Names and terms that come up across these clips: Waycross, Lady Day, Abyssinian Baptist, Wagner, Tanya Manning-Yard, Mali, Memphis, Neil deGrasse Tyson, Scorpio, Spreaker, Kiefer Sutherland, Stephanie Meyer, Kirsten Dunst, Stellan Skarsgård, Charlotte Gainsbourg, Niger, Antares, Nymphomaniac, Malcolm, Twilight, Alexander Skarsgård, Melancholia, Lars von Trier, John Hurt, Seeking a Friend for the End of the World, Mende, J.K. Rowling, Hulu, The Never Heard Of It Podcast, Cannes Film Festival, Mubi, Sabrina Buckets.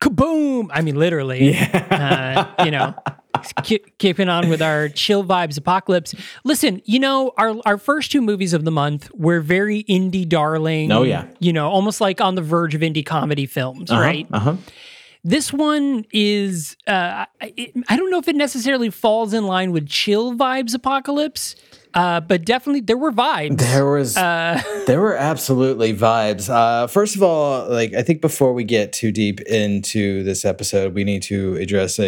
Kaboom! I mean, literally. Yeah. Keeping on with our chill vibes apocalypse. Listen, our first two movies of the month were very indie darling. Oh, yeah. Almost like on the verge of indie comedy films, right? Uh-huh. This one is, I don't know if it necessarily falls in line with chill vibes apocalypse, but definitely there were vibes. There were absolutely vibes. First of all, I think before we get too deep into this episode, we need to address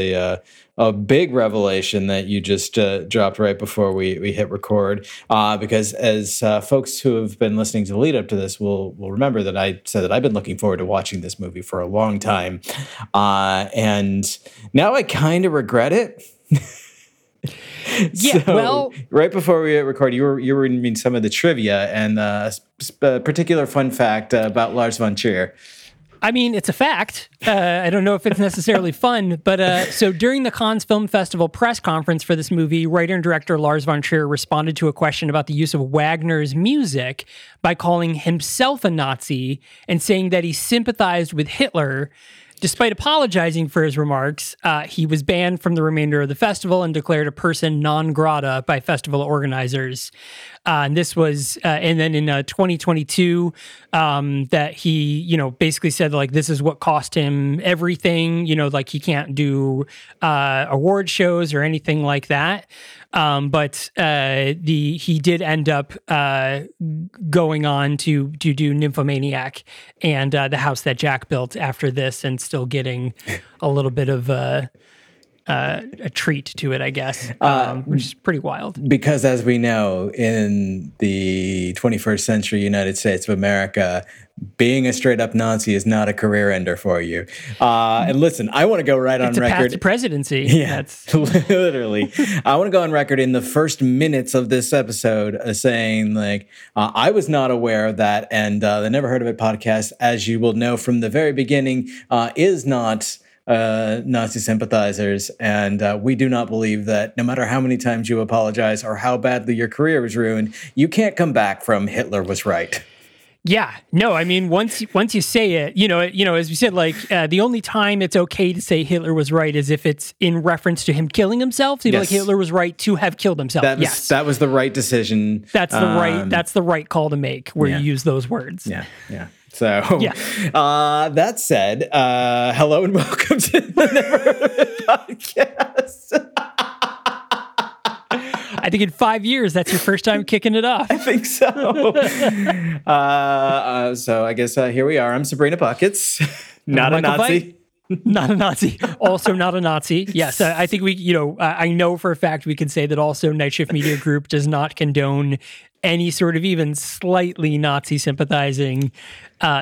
a big revelation that you just dropped right before we hit record. Because as folks who have been listening to the lead up to this will remember that I said that I've been looking forward to watching this movie for a long time. And now I kind of regret it. Yeah, so, well, right before we record, you were reading some of the trivia and a particular fun fact about Lars von Trier. I mean, it's a fact. I don't know if it's necessarily fun, but so during the Cannes Film Festival press conference for this movie, writer and director Lars von Trier responded to a question about the use of Wagner's music by calling himself a Nazi and saying that he sympathized with Hitler. Despite apologizing for his remarks, he was banned from the remainder of the festival and declared a person non grata by festival organizers. And this was, and then in 2022, that he, basically said this is what cost him everything. He can't do award shows or anything like that. But he did end up going on to do Nymphomaniac and The House That Jack Built after this, and still getting a little bit of a treat to it, I guess, which is pretty wild. Because as we know, in the 21st century United States of America, being a straight-up Nazi is not a career-ender for you. And listen, I want to go right on record. It's a past presidency. Yeah, literally. I want to go on record in the first minutes of this episode saying, I was not aware of that, and the Never Heard of It podcast, as you will know from the very beginning, is not Nazi sympathizers, and we do not believe that no matter how many times you apologize or how badly your career was ruined, you can't come back from Hitler was right. Yeah, no, I mean, once you say it, as we said, the only time it's okay to say Hitler was right is if it's in reference to him killing himself. So Hitler was right to have killed himself. That was the right decision. That's the right call to make, where you use those words. Yeah, yeah. So, that said, hello and welcome to the Never Heard of It podcast. I think in 5 years, that's your first time kicking it off. I think so. So I guess here we are. I'm Sabrina Buckets, not a Nazi. Not a Nazi. Also not a Nazi. Yes, I think we, I know for a fact we can say that also Night Shift Media Group does not condone any sort of even slightly Nazi sympathizing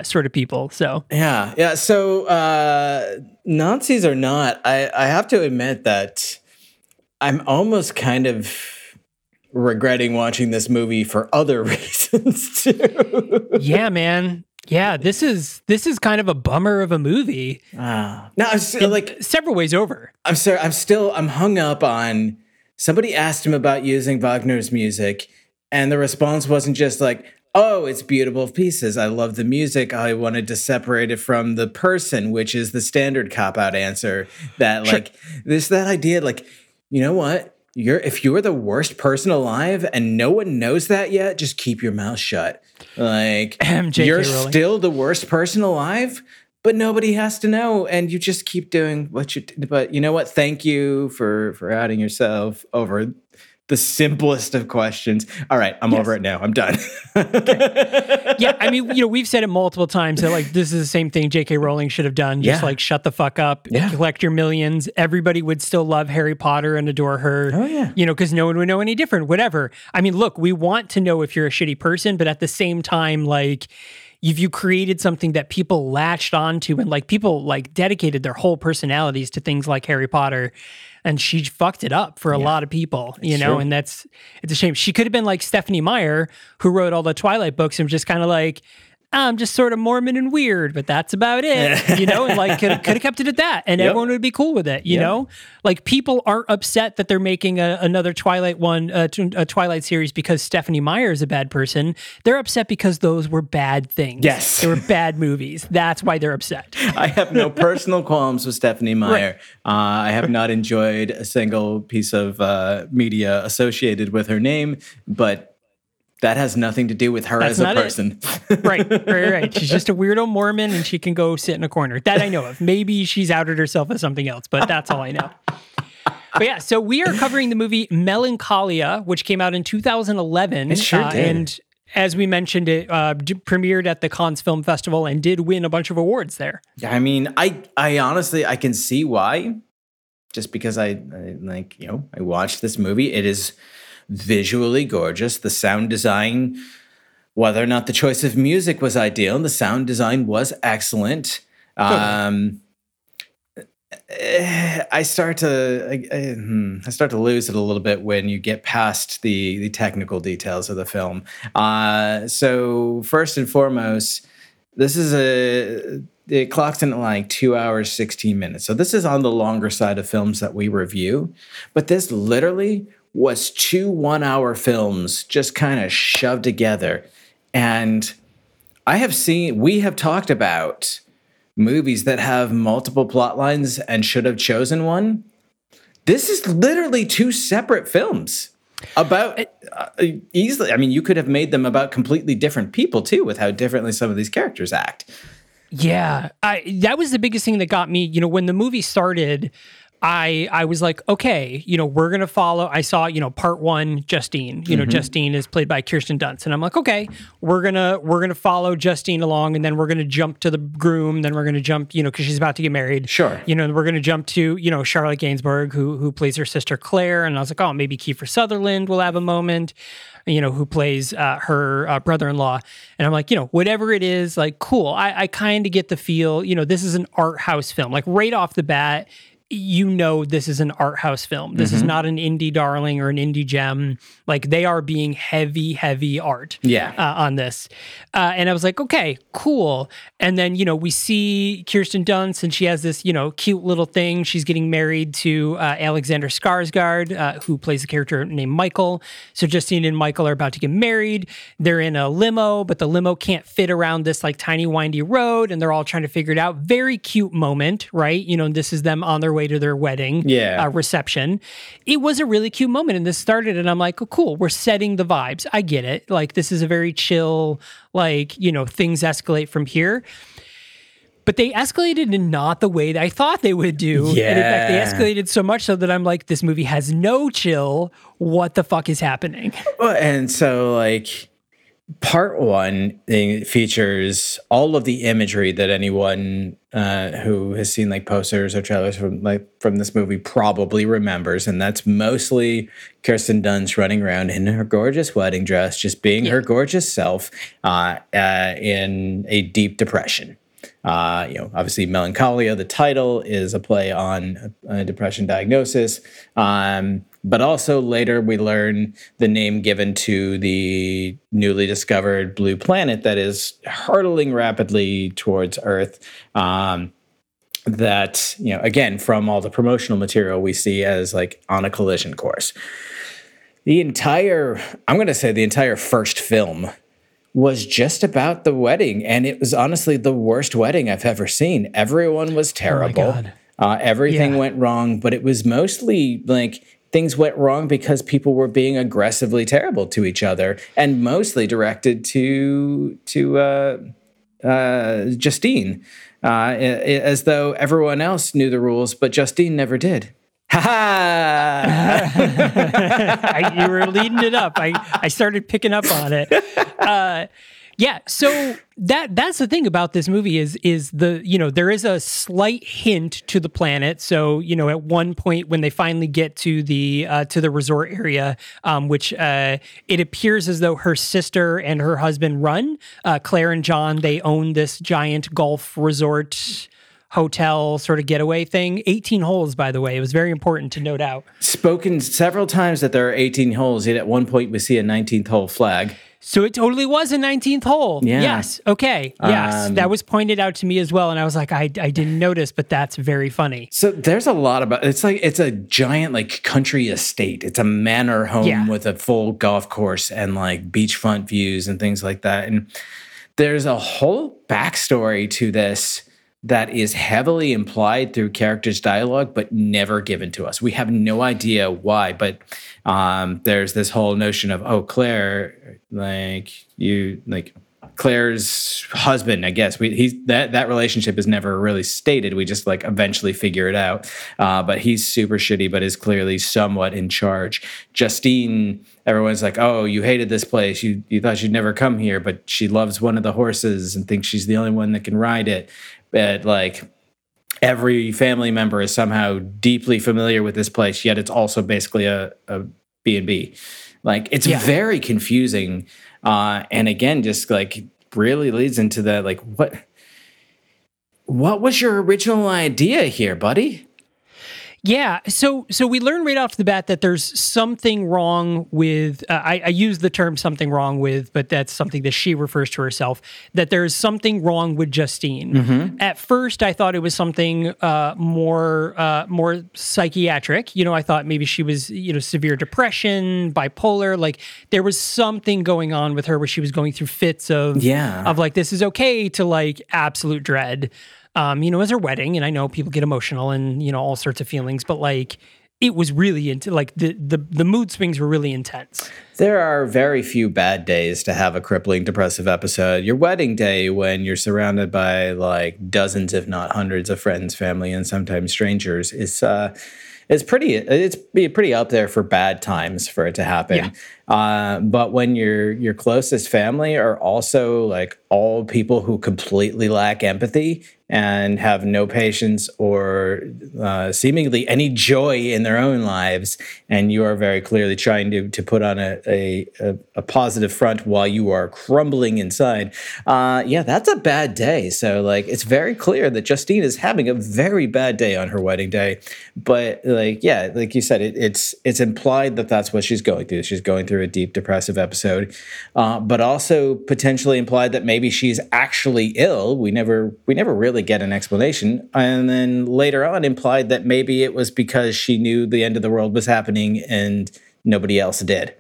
sort of people. So yeah. So Nazis or not, I have to admit that I'm almost kind of regretting watching this movie for other reasons too. Yeah, man. Yeah, this is kind of a bummer of a movie. No, I'm still, in several ways over. I'm hung up on somebody asked him about using Wagner's music, and the response wasn't just like, oh, it's beautiful pieces, I love the music, I wanted to separate it from the person, which is the standard cop-out answer that, like, this, that idea, like, you know what? If you're the worst person alive and no one knows that yet, just keep your mouth shut. Like, you're still the worst person alive, but nobody has to know, and you just keep doing what you do. But you know what? Thank you for outing yourself over the simplest of questions. All right, I'm over it now. I'm done. Okay. Yeah, I mean, we've said it multiple times that, like, this is the same thing J.K. Rowling should have done. Just, like, shut the fuck up, collect your millions. Everybody would still love Harry Potter and adore her. Oh, yeah. Because no one would know any different, whatever. I mean, look, we want to know if you're a shitty person, but at the same time, like, if you created something that people latched onto and, like, people, like, dedicated their whole personalities to things like Harry Potter, and she fucked it up for a lot of people, you know, and it's a shame. She could have been like Stephanie Meyer, who wrote all the Twilight books, and was just kind of like, I'm just sort of Mormon and weird, but that's about it, and like could have kept it at that, and everyone would be cool with it, you know? Like, people aren't upset that they're making another Twilight a Twilight series because Stephanie Meyer is a bad person. They're upset because those were bad things. Yes. They were bad movies. That's why they're upset. I have no personal qualms with Stephanie Meyer. Right. I have not enjoyed a single piece of media associated with her name, but that has nothing to do with her as a person. Right. She's just a weirdo Mormon, and she can go sit in a corner. That I know of. Maybe she's outed herself as something else, but that's all I know. But yeah, so we are covering the movie Melancholia, which came out in 2011. It sure did. And as we mentioned, it premiered at the Cannes Film Festival and did win a bunch of awards there. Yeah, I mean, I honestly, I can see why. Just because I watched this movie. It is visually gorgeous. The sound design, whether or not the choice of music was ideal, the sound design was excellent. I start to lose it a little bit when you get past the technical details of the film. So first and foremost, this is it clocks in at like 2 hours, 16 minutes. So this is on the longer side of films that we review, but this literally was 2 one-hour films just kind of shoved together. And we have talked about movies that have multiple plot lines and should have chosen one. This is literally 2 separate films about easily. I mean, you could have made them about completely different people too, with how differently some of these characters act. Yeah. That was the biggest thing that got me, when the movie started, I was like, okay, we're going to follow. I saw, part 1, Justine, Justine is played by Kirsten Dunst. And I'm like, okay, we're going to follow Justine along, and then we're going to jump to the groom. Then we're going to jump, cause she's about to get married. Sure. And we're going to jump to, Charlotte Gainsbourg, who plays her sister Claire. And I was like, oh, maybe Kiefer Sutherland will have a moment, who plays her brother-in-law. And I'm like, whatever it is, like, cool. I kind of get the feel, this is an art house film, like right off the bat. This is an art house film. This is not an indie darling or an indie gem. Like, they are being heavy, heavy art on this. And I was like, okay, cool. And then, we see Kirsten Dunst, and she has this, cute little thing. She's getting married to Alexander Skarsgård, who plays a character named Michael. So Justine and Michael are about to get married. They're in a limo, but the limo can't fit around this, like, tiny, windy road, and they're all trying to figure it out. Very cute moment, right? This is them on their way to their wedding reception. It was a really cute moment, and this started, and I'm like, oh, cool, we're setting the vibes. I get it. Like, this is a very chill, like, things escalate from here. But they escalated in not the way that I thought they would do. Yeah. And in fact, they escalated so much so that I'm like, this movie has no chill. What the fuck is happening? Well, and so, like, part 1 features all of the imagery that anyone who has seen, like, posters or trailers from this movie probably remembers, and that's mostly Kirsten Dunst running around in her gorgeous wedding dress, just being her gorgeous self in a deep depression. Obviously, Melancholia, the title, is a play on a depression diagnosis. But also later we learn the name given to the newly discovered blue planet that is hurtling rapidly towards Earth. that, you know, again, from all the promotional material we see as like on a collision course. The entire, I'm going to say the entire first film was just about the wedding. And it was honestly the worst wedding I've ever seen. Everyone was terrible. Oh my God. Everything went wrong, but it was mostly like things went wrong because people were being aggressively terrible to each other, and mostly directed to Justine, as though everyone else knew the rules, but Justine never did. Ha ha! You were leading it up. I started picking up on it. Yeah, so that's the thing about this movie is the, you know, there is a slight hint to the planet. So, you know, at one point when they finally get to the resort area, which it appears as though her sister and her husband run, Claire and John, they own this giant golf resort hotel sort of getaway thing. 18 holes, by the way. It was very important to note out. Spoken several times that there are 18 holes, yet at one point we see a 19th hole flag. So it totally was a 19th hole. Yeah. Yes. Okay. Yes. That was pointed out to me as well. And I was like, I didn't notice, but that's very funny. So there's a lot about, it's like, it's a giant like country estate. It's a manor home with a full golf course and like beachfront views and things like that. And there's a whole backstory to this that is heavily implied through characters' dialogue, but never given to us. We have no idea why, but there's this whole notion of, oh, Claire, like Claire's husband, I guess. That relationship is never really stated. We just like eventually figure it out. But he's super shitty, but is clearly somewhat in charge. Justine, everyone's like, oh, you hated this place. You thought you'd never come here, but she loves one of the horses and thinks she's the only one that can ride it. But like every family member is somehow deeply familiar with this place, yet it's also basically a B&B. Like it's very confusing. And again, just like really leads into the like, what was your original idea here, buddy? Yeah, so we learn right off the bat that there's something wrong with, I use the term something wrong with, but that's something that she refers to herself, that there's something wrong with Justine. Mm-hmm. At first, I thought it was something more psychiatric. You know, I thought maybe she was, you know, severe depression, bipolar, like there was something going on with her where she was going through fits of like, this is okay to like absolute dread. You know, as her wedding, and I know people get emotional and, you know, all sorts of feelings, but like it was really into like the mood swings were really intense. There are very few bad days to have a crippling depressive episode. Your wedding day, when you're surrounded by like dozens, if not hundreds, of friends, family, and sometimes strangers, it's pretty up there for bad times for it to happen. Yeah. But when your closest family are also like all people who completely lack empathy and have no patience or seemingly any joy in their own lives, and you are very clearly trying to put on a positive front while you are crumbling inside, that's a bad day. So like it's very clear that Justine is having a very bad day on her wedding day, but like, yeah, like you said, it's implied that that's what she's going through. She's going through a deep depressive episode, but also potentially implied that maybe she's actually ill. We never really get an explanation, and then later on implied that maybe it was because she knew the end of the world was happening and nobody else did.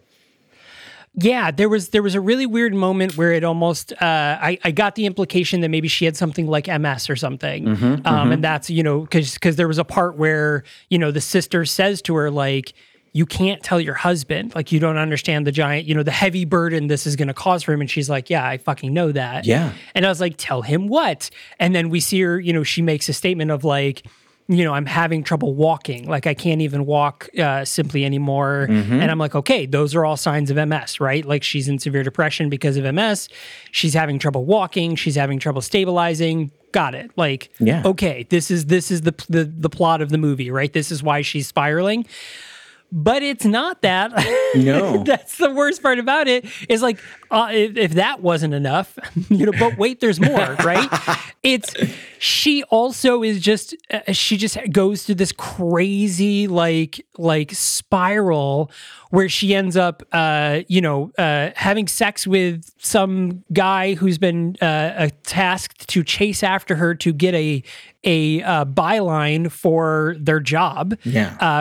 Yeah, there was a really weird moment where it almost I got the implication that maybe she had something like MS or something, and that's, you know, because there was a part where, you know, the sister says to her like, you can't tell your husband, like, you don't understand the giant, you know, the heavy burden this is going to cause for him. And she's like, yeah, I fucking know that. Yeah. And I was like, tell him what? And then we see her, you know, she makes a statement of like, you know, I'm having trouble walking. Like, I can't even walk simply anymore. Mm-hmm. And I'm like, okay, those are all signs of MS, right? Like, she's in severe depression because of MS. She's having trouble walking. She's having trouble stabilizing. Got it. Like, yeah. Okay, this is the plot of the movie, right? This is why she's spiraling. But it's not that. No. That's the worst part about it is like, if that wasn't enough, you know, but wait, there's more, right? She also is just, she just goes through this crazy, like spiral where she ends up, having sex with some guy who's been tasked to chase after her to get a byline for their job,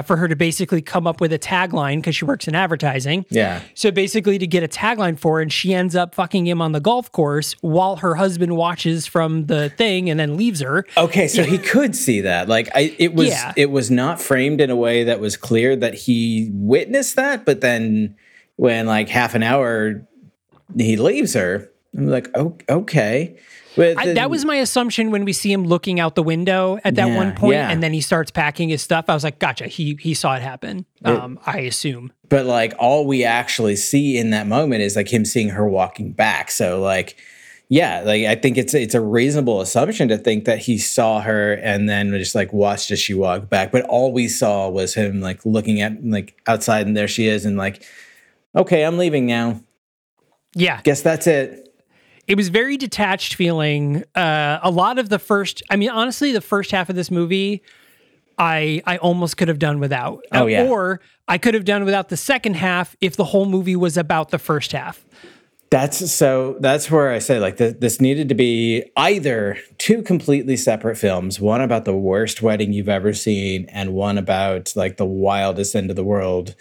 for her to basically come up with a tagline because she works in advertising. Yeah. So basically to get a tagline for her, and she ends up fucking him on the golf course while her husband watches from the thing and then leaves her. Okay, so he could see that. It was not framed in a way that was clear that he witnessed that, but then when half an hour he leaves her, I'm like, oh, okay. That was my assumption when we see him looking out the window at that one point, and then he starts packing his stuff. I was like, gotcha, he saw it happen, I assume. But, all we actually see in that moment is, him seeing her walking back. So, I think it's a reasonable assumption to think that he saw her and then just, watched as she walked back. But all we saw was him, looking at, outside, and there she is, and, okay, I'm leaving now. Yeah. Guess that's it. It was very detached feeling. A lot of the first, honestly, the first half of this movie, I almost could have done without. Oh, yeah. Or I could have done without the second half if the whole movie was about the first half. That's where I say, this needed to be either two completely separate films, one about the worst wedding you've ever seen and one about, the wildest end of the world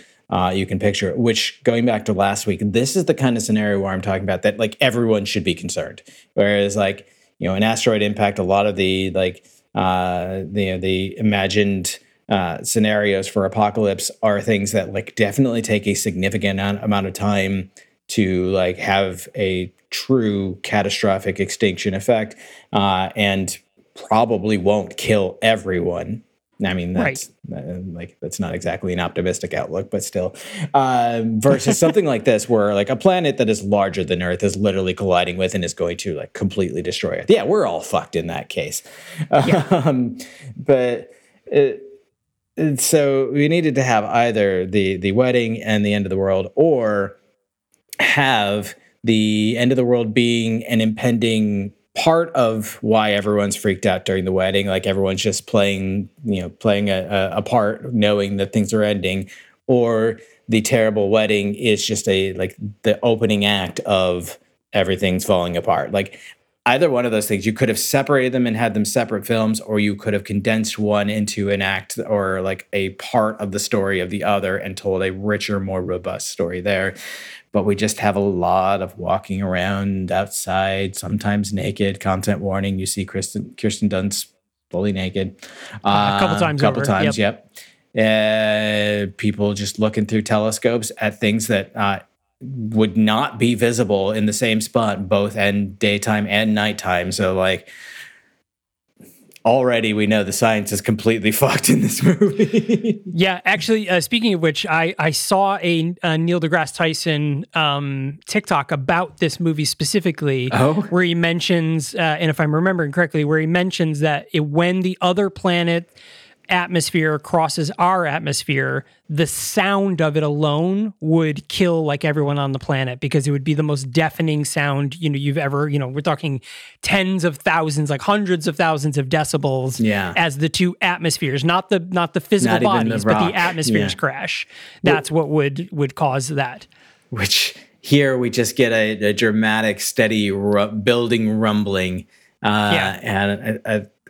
you can picture, which, going back to last week, this is the kind of scenario where I'm talking about that, everyone should be concerned. Whereas, an asteroid impact, a lot of the, the imagined scenarios for apocalypse are things that, definitely take a significant amount of time to, have a true catastrophic extinction effect, and probably won't kill everyone. That's right. That's not exactly an optimistic outlook, but still, versus something like this where a planet that is larger than Earth is literally colliding with and is going to completely destroy Earth. Yeah, we're all fucked in that case. Yeah. So we needed to have either the wedding and the end of the world, or have the end of the world being an impending part of why everyone's freaked out during the wedding. Everyone's just playing a part, knowing that things are ending, or the terrible wedding is just the opening act of everything's falling apart. Either one of those things, you could have separated them and had them separate films, or you could have condensed one into an act or a part of the story of the other and told a richer, more robust story there. But we just have a lot of walking around outside, sometimes naked. Content warning, you see Kirsten Dunst fully naked. A couple times. Yep. People just looking through telescopes at things that would not be visible in the same spot, both in daytime and nighttime. So, already we know the science is completely fucked in this movie. Yeah, actually, speaking of which, I saw a Neil deGrasse Tyson TikTok about this movie specifically, where he mentions, and if I'm remembering correctly, where he mentions that when the other planet atmosphere crosses our atmosphere, the sound of it alone would kill everyone on the planet, because it would be the most deafening sound you've ever, we're talking tens of thousands, hundreds of thousands of decibels as the two atmospheres, not the physical bodies, but the atmospheres crash. That's what would cause that. Which here we just get a dramatic, steady building rumbling. And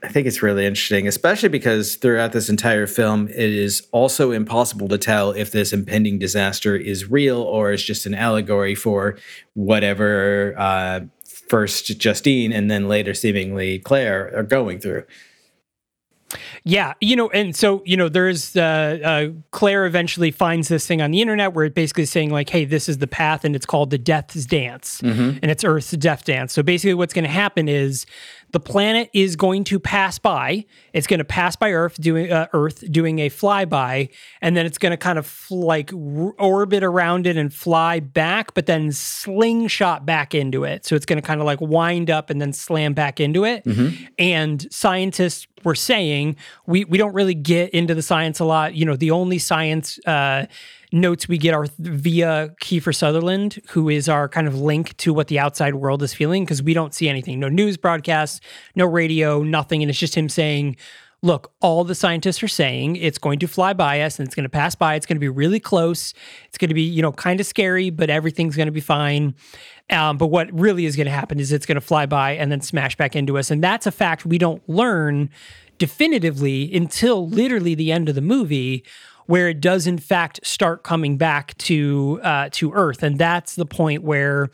I think it's really interesting, especially because throughout this entire film, it is also impossible to tell if this impending disaster is real or is just an allegory for whatever first Justine and then later seemingly Claire are going through. Yeah, there's Claire eventually finds this thing on the internet where it basically is saying hey, this is the path, and it's called the Death's Dance, and it's Earth's Death Dance. So basically what's going to happen is the planet is going to pass by. It's going to pass by Earth doing a flyby, and then it's going to kind of orbit around it and fly back, but then slingshot back into it. So it's going to kind of wind up and then slam back into it. Mm-hmm. And scientists were saying, we don't really get into the science a lot. The only science notes we get are via Kiefer Sutherland, who is our kind of link to what the outside world is feeling, because we don't see anything. No news broadcasts, no radio, nothing. And it's just him saying, look, all the scientists are saying it's going to fly by us and it's going to pass by. It's going to be really close. It's going to be, you know, kind of scary, but everything's going to be fine. But what really is going to happen is it's going to fly by and then smash back into us. And that's a fact we don't learn definitively until literally the end of the movie, where it does in fact start coming back to Earth. And that's the point where,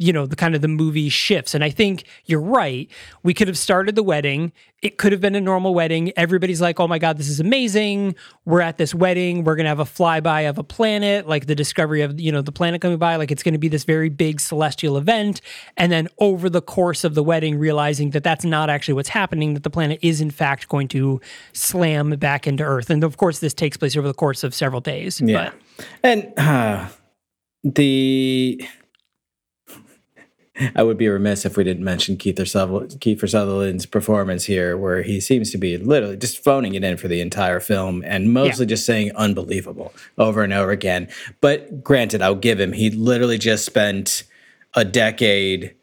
you know, the kind of the movie shifts. And I think you're right. We could have started the wedding. It could have been a normal wedding. Everybody's like, oh my God, this is amazing. We're at this wedding. We're going to have a flyby of a planet, like the discovery of, you know, the planet coming by. Like it's going to be this very big celestial event. And then over the course of the wedding, realizing that that's not actually what's happening, that the planet is in fact going to slam back into Earth. And of course, this takes place over the course of several days. Yeah. But. And I would be remiss if we didn't mention Kiefer Sutherland's performance here, where he seems to be literally just phoning it in for the entire film and mostly just saying unbelievable over and over again. But granted, I'll give him, he literally just spent a decade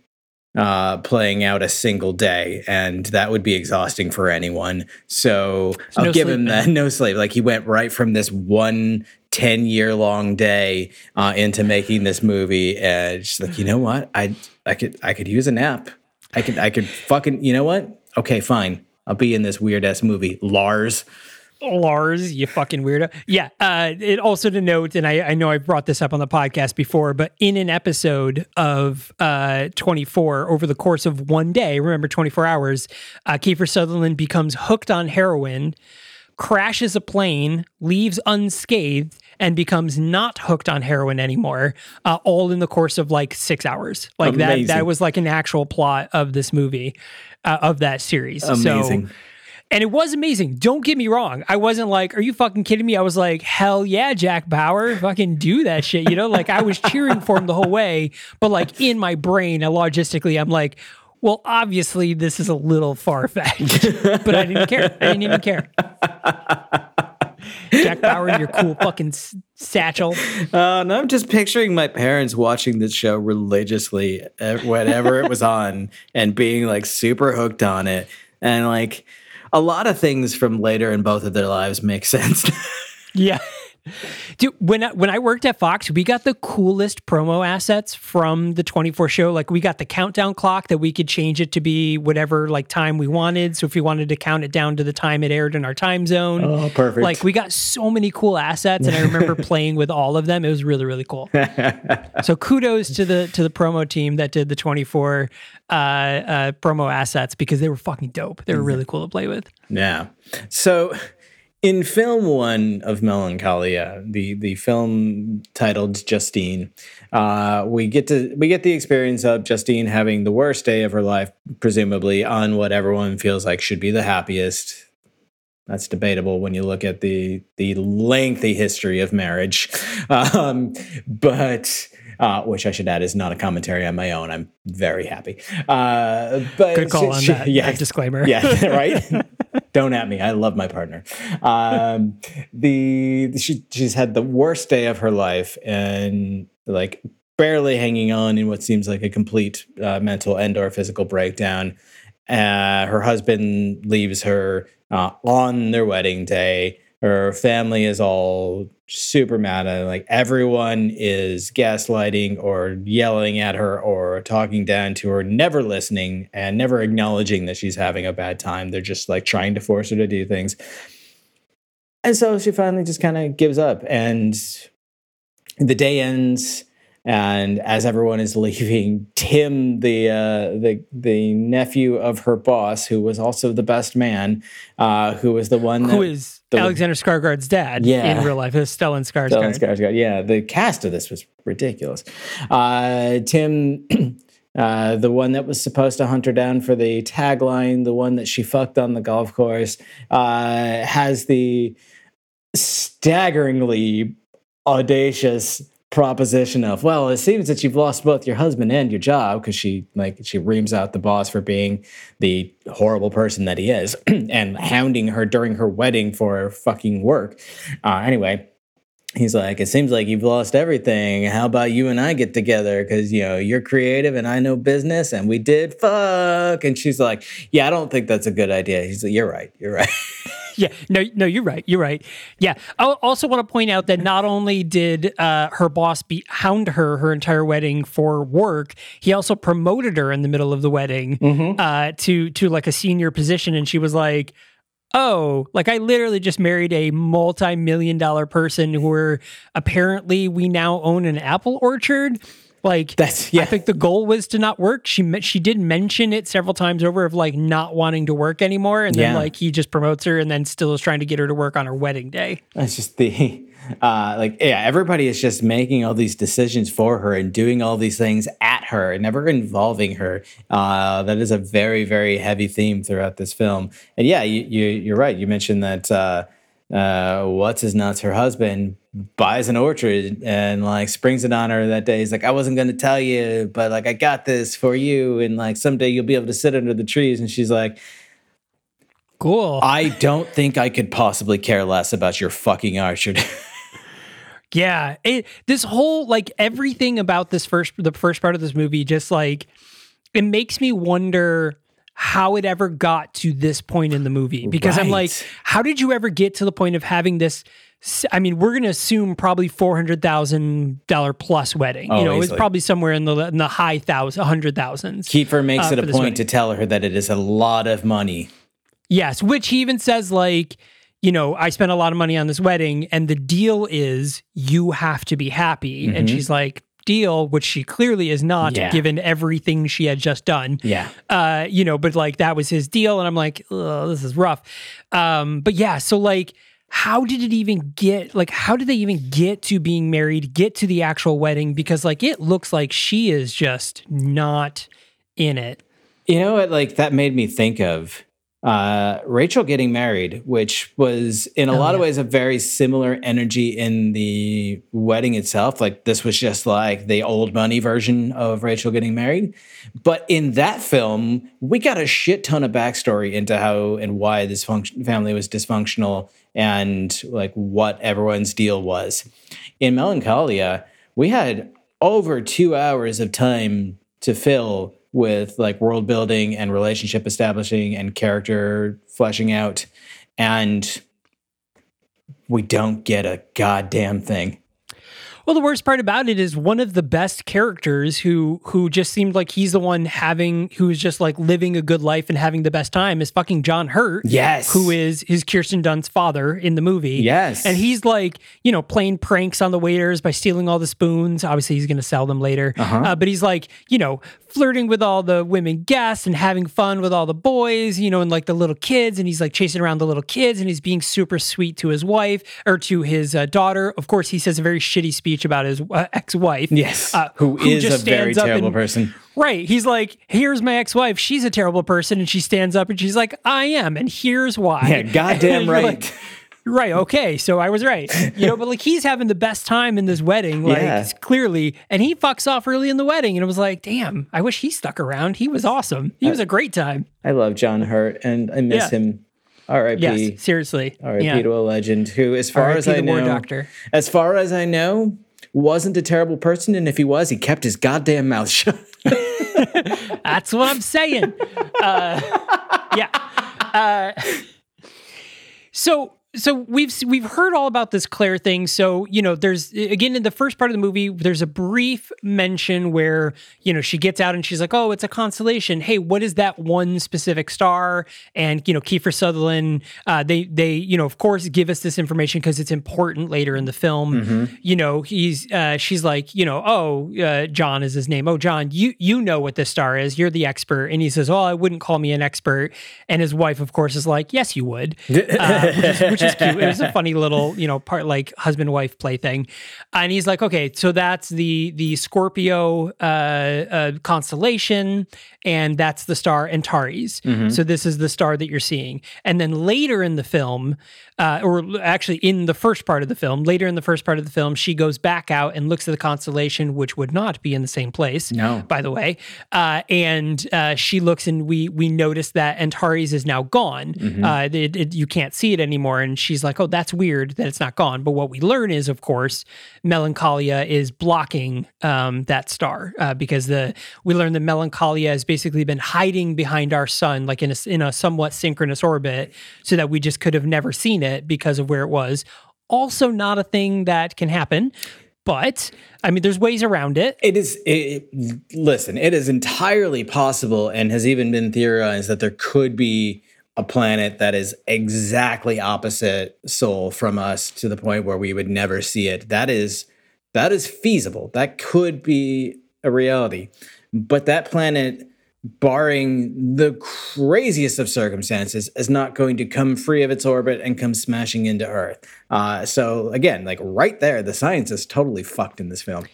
playing out a single day, and that would be exhausting for anyone. So I'll give him that. No sleep. Like he went right from this one 10-year-long day into making this movie, and just like, you know what, I could use a nap. I could fucking, you know what? Okay, fine. I'll be in this weird ass movie, Lars, you fucking weirdo. Yeah. It also to note, and I know I brought this up on the podcast before, but in an episode of 24, over the course of one day, remember 24 hours, Kiefer Sutherland becomes hooked on heroin, crashes a plane, leaves unscathed, and becomes not hooked on heroin anymore, all in the course of like 6 hours. Like amazing. That was like an actual plot of this movie, of that series. Amazing. So, and it was amazing. Don't get me wrong. I wasn't like, are you fucking kidding me? I was like, hell yeah, Jack Bauer, fucking do that shit. You know, like I was cheering for him the whole way, but like in my brain, logistically, I'm like, well, obviously this is a little far-fetched, but I didn't care. I didn't even care. Jack Bauer in your cool fucking satchel. No, I'm just picturing my parents watching this show religiously, whenever it was on, and being like super hooked on it. And like, a lot of things from later in both of their lives make sense. Yeah. Dude, when I worked at Fox, we got the coolest promo assets from the 24 show. Like we got the countdown clock that we could change it to be whatever like time we wanted. So if we wanted to count it down to the time it aired in our time zone. Oh, perfect. Like we got so many cool assets, and I remember playing with all of them. It was really, really cool. So kudos to the promo team that did the 24 promo assets, because they were fucking dope. They were really cool to play with. Yeah. So in film one of Melancholia, the film titled Justine, we get the experience of Justine having the worst day of her life, presumably on what everyone feels like should be the happiest. That's debatable when you look at the lengthy history of marriage, but. Which I should add is not a commentary on my own. I'm very happy. But good call on that. Yeah, disclaimer. Yeah, right? Don't at me. I love my partner. She's had the worst day of her life and like barely hanging on in what seems like a complete mental and or physical breakdown. Her husband leaves her on their wedding day. Her family is all super mad at her. Like everyone is gaslighting or yelling at her or talking down to her, never listening and never acknowledging that she's having a bad time. They're just like trying to force her to do things. And so she finally just kind of gives up, and the day ends. And as everyone is leaving, Tim, the nephew of her boss, who was also the best man, who was the one who is Alexander Skarsgård's dad in real life, is Stellan Skarsgård. Stellan Skarsgård, yeah. The cast of this was ridiculous. Tim, the one that was supposed to hunt her down for the tagline, the one that she fucked on the golf course, has the staggeringly audacious proposition of, well, it seems that you've lost both your husband and your job, because she reams out the boss for being the horrible person that he is and hounding her during her wedding for her fucking work. Anyway, he's like, it seems like you've lost everything. How about you and I get together? Because, you know, you're creative and I know business and we did fuck. And she's like, yeah, I don't think that's a good idea. He's like, you're right. Yeah, no, you're right. Yeah. I also want to point out that not only did her boss hound her entire wedding for work, he also promoted her in the middle of the wedding to like a senior position. And she was like, oh, like I literally just married a multi-million-dollar person who apparently we now own an apple orchard. Like, I think the goal was to not work. She did mention it several times over of like not wanting to work anymore. And then like he just promotes her and then still is trying to get her to work on her wedding day. That's just the, everybody is just making all these decisions for her and doing all these things at her and never involving her. That is a very, very heavy theme throughout this film. And yeah, you're right. You mentioned that, what's-his-nuts, her husband, buys an orchard and like springs it on her that day. He's like, I wasn't going to tell you, but like I got this for you, and like someday you'll be able to sit under the trees. And she's like, cool. I don't think I could possibly care less about your fucking orchard. Yeah. This whole, like, everything about the first part of this movie, just like, it makes me wonder how it ever got to this point in the movie, because I'm like, how did you ever get to the point of having this? I mean, we're going to assume probably $400,000 plus wedding. Oh, you know, easily. It was probably somewhere in the high thousands, 100,000s. Kiefer makes it a point to tell her that it is a lot of money. Yes, which he even says, like, you know, I spent a lot of money on this wedding, and the deal is you have to be happy. Mm-hmm. And she's like, deal, which she clearly is not, given everything she had just done. Yeah. You know, but like that was his deal. And I'm like, ugh, this is rough. But yeah, so like, how did they even get to being married, get to the actual wedding? Because like, it looks like she is just not in it. You know what, like that made me think of Rachel Getting Married, which was in a lot of ways a very similar energy in the wedding itself. Like this was just like the old money version of Rachel Getting Married. But in that film, we got a shit ton of backstory into how and why this family was dysfunctional and like what everyone's deal was. In Melancholia, we had over 2 hours of time to fill with like world building and relationship establishing and character fleshing out. And we don't get a goddamn thing. Well, the worst part about it is one of the best characters who just seemed like he's the one who's just like living a good life and having the best time is fucking John Hurt. Yes. Who is Kirsten Dunst's father in the movie. Yes. And he's like, you know, playing pranks on the waiters by stealing all the spoons. Obviously, he's going to sell them later. Uh-huh. But he's like, you know, flirting with all the women guests and having fun with all the boys, you know, and like the little kids. And he's like chasing around the little kids and he's being super sweet to his wife or to his daughter. Of course, he says a very shitty speech about his ex-wife. Yes. Who is a very terrible person. Right. He's like, here's my ex-wife. She's a terrible person. And she stands up and she's like, I am. And here's why. Yeah, goddamn right. Like, right. Okay. So I was right. You know, but like he's having the best time in this wedding. Like clearly. And he fucks off early in the wedding. And it was like, damn, I wish he stuck around. He was awesome. He was a great time. I love John Hurt and I miss him. R.I.P. Yes, seriously. R.I.P. to a legend who, as far as I know, wasn't a terrible person, and if he was, he kept his goddamn mouth shut. That's what I'm saying. So we've heard all about this Claire thing. So, you know, there's, again, in the first part of the movie, there's a brief mention where, you know, she gets out and she's like, oh, it's a constellation. Hey, what is that one specific star? And, you know, Kiefer Sutherland, they you know, of course, give us this information because it's important later in the film. Mm-hmm. You know, she's like, you know, John is his name. Oh, John, you know what this star is. You're the expert. And he says, oh, I wouldn't call me an expert. And his wife, of course, is like, yes, you would. Which is cute. It was a funny little, you know, part like husband-wife play thing. And he's like, okay, so that's the Scorpio constellation, and that's the star Antares. Mm-hmm. So this is the star that you're seeing. And then later in the film, later in the first part of the film, she goes back out and looks at the constellation, which would not be in the same place, by the way. And she looks and we notice that Antares is now gone. Mm-hmm. You can't see it anymore. And and she's like, oh, that's weird that it's not gone. But what we learn is, of course, Melancholia is blocking that star because we learn that Melancholia has basically been hiding behind our sun, like in a somewhat synchronous orbit, so that we just could have never seen it because of where it was. Also not a thing that can happen. But, I mean, there's ways around it. It is entirely possible, and has even been theorized, that there could be a planet that is exactly opposite Sol from us to the point where we would never see it. That is feasible. That could be a reality. But that planet, barring the craziest of circumstances, is not going to come free of its orbit and come smashing into Earth. So again, like right there, the science is totally fucked in this film.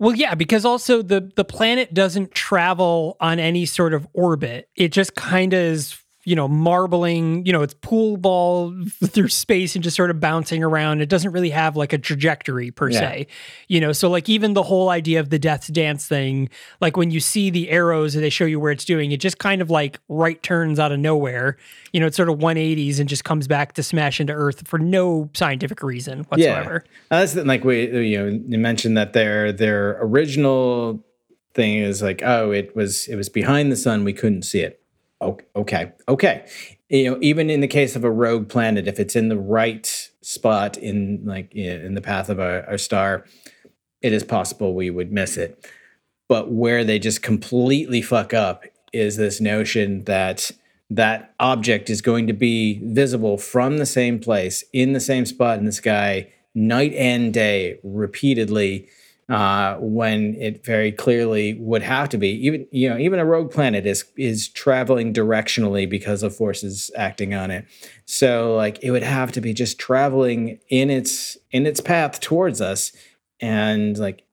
Well, yeah, because also the planet doesn't travel on any sort of orbit. It just kind of is, you know, marbling, you know, it's pool ball through space and just sort of bouncing around. It doesn't really have like a trajectory per se, you know? So like even the whole idea of the Death's Dance thing, like when you see the arrows and they show you where it's doing, it just kind of like right turns out of nowhere, you know, it's sort of 180s and just comes back to smash into Earth for no scientific reason whatsoever. Yeah. That's like, you mentioned that their original thing is like, oh, it was behind the sun. We couldn't see it. Okay. You know, even in the case of a rogue planet, if it's in the right spot in the path of our star, it is possible we would miss it. But where they just completely fuck up is this notion that that object is going to be visible from the same place, in the same spot in the sky, night and day, repeatedly, when it very clearly would have to be. Even a rogue planet is traveling directionally because of forces acting on it. So like it would have to be just traveling in its path towards us. And like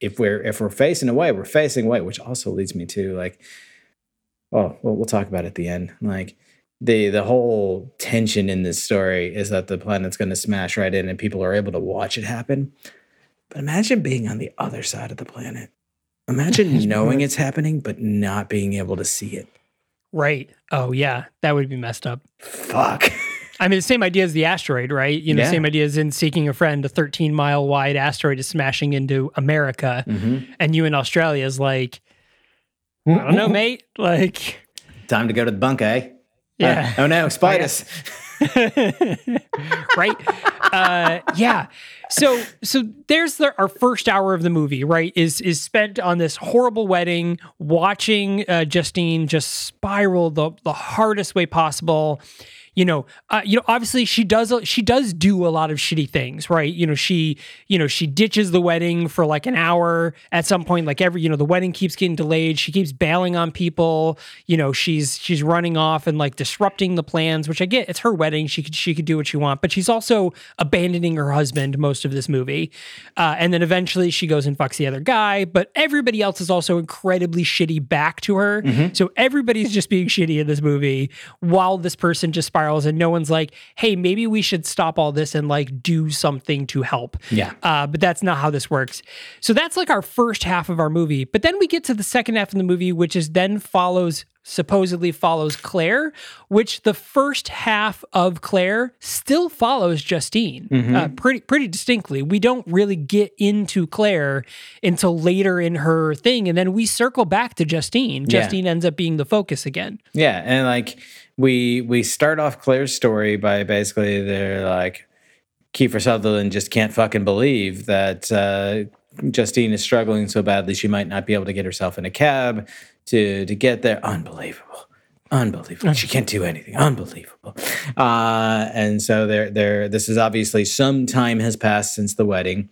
if we're facing away, we're facing away, which also leads me to like, oh, well, we'll talk about it at the end. Like the whole tension in this story is that the planet's going to smash right in and people are able to watch it happen. But imagine being on the other side of the planet. Imagine knowing it's happening, but not being able to see it. Right. Oh, yeah. That would be messed up. Fuck. I mean, the same idea as the asteroid, right? You know, same idea as in Seeking a Friend, a 13-mile wide asteroid is smashing into America. Mm-hmm. And you in Australia is like, I don't know, mate. Like, time to go to the bunk, eh? Yeah. Oh, no, spiders. Right? Yeah. So there's our first hour of the movie, right, is spent on this horrible wedding, watching Justine just spiral the hardest way possible. You know, obviously she does do a lot of shitty things, right? You know, she ditches the wedding for like an hour at some point, like the wedding keeps getting delayed. She keeps bailing on people, you know, she's running off and like disrupting the plans, which I get, it's her wedding. She could do what she wants, but she's also abandoning her husband most of this movie. And then eventually she goes and fucks the other guy, but everybody else is also incredibly shitty back to her. Mm-hmm. So everybody's just being shitty in this movie while this person just spirals, and no one's like, hey, maybe we should stop all this and like do something to help. Yeah. But that's not how this works. So that's like our first half of our movie. But then we get to the second half of the movie, which is then supposedly follows Claire, which the first half of Claire still follows Justine pretty distinctly. We don't really get into Claire until later in her thing. And then we circle back to Justine. Justine ends up being the focus again. Yeah. And like we start off Claire's story by basically they're like, Kiefer Sutherland just can't fucking believe that Justine is struggling so badly she might not be able to get herself in a cab to get there. Unbelievable. She can't do anything. Unbelievable. And so there. This is obviously some time has passed since the wedding,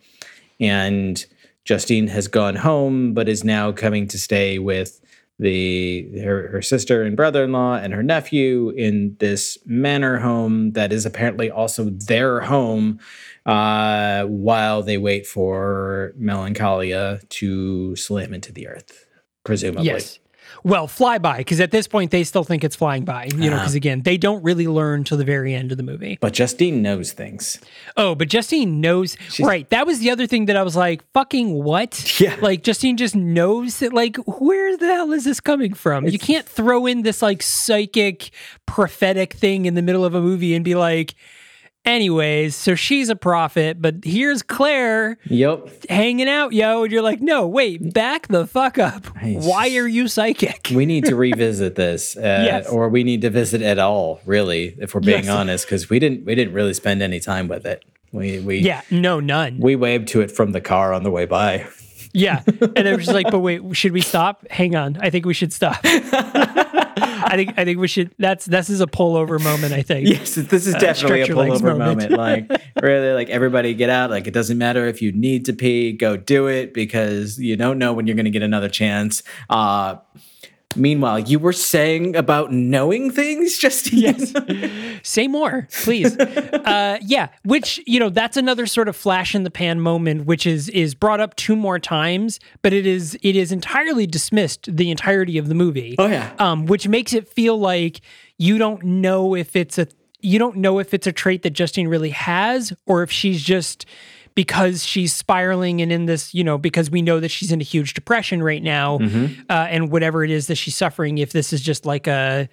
and Justine has gone home, but is now coming to stay with her sister and brother-in-law and her nephew in this manor home that is apparently also their home, while they wait for Melancholia to slam into the earth, presumably. Yes. Well, fly by, because at this point they still think it's flying by, you know, because again, they don't really learn till the very end of the movie. But Justine knows things. Oh, but Justine knows, right. That was the other thing that I was like, fucking what? Yeah. Like, Justine just knows that, like, where the hell is this coming from? You can't throw in this, like, psychic, prophetic thing in the middle of a movie and be like, Anyways, so she's a prophet, but here's Claire hanging out, yo. And you're like, no, wait, back the fuck up. Nice. Why are you psychic? We need to revisit this or we need to visit at all, really, if we're being honest, because we didn't really spend any time with it. None. We waved to it from the car on the way by. Yeah. And I was just like, but wait, should we stop? Hang on. I think we should stop. I think we should. This is a pullover moment, I think. Yes, this is definitely a pullover moment. Like, really, like, everybody get out. Like, it doesn't matter if you need to pee, go do it, because you don't know when you're going to get another chance. Meanwhile, you were saying about knowing things, Justine? Yes. Say more, please. Which, you know, that's another sort of flash in the pan moment, which is brought up two more times, but it is entirely dismissed the entirety of the movie. Oh yeah. Which makes it feel like you don't know if it's a trait that Justine really has, or if she's just, because she's spiraling and in this, you know, because we know that she's in a huge depression right now, and whatever it is that she's suffering, if this is just like a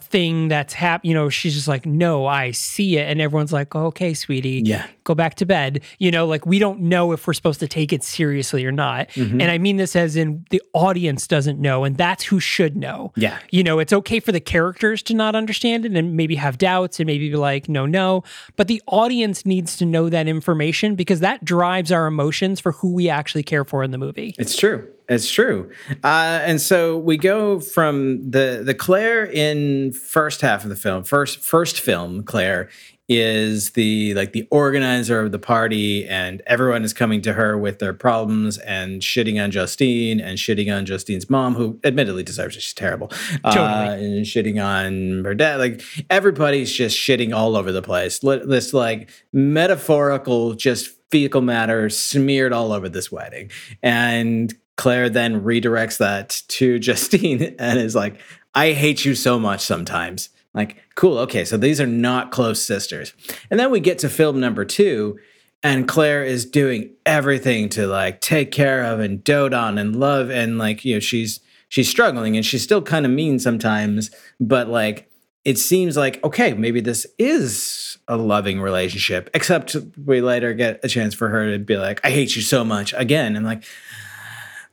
thing that's happened, you know, she's just like, no, I see it. And everyone's like, okay, sweetie, go back to bed. You know, like, we don't know if we're supposed to take it seriously or not. Mm-hmm. And I mean this as in the audience doesn't know, and that's who should know. Yeah. You know, it's okay for the characters to not understand it and maybe have doubts and maybe be like, no. But the audience needs to know that information, because that drives our emotions for who we actually care for in the movie. It's true. It's true. And so we go from the Claire in first half of the film. First film, Claire is the organizer of the party, and everyone is coming to her with their problems and shitting on Justine and shitting on Justine's mom, who admittedly deserves it. She's terrible. Totally. And shitting on her dad. Like, everybody's just shitting all over the place. This like metaphorical, just fecal matter smeared all over this wedding. And Claire then redirects that to Justine and is like, I hate you so much sometimes. Like, cool, okay, so these are not close sisters. And then we get to film number 2, and Claire is doing everything to, like, take care of and dote on and love, and, like, you know, she's struggling, and she's still kind of mean sometimes, but, like, it seems like, okay, maybe this is a loving relationship, except we later get a chance for her to be like, I hate you so much again. And, like,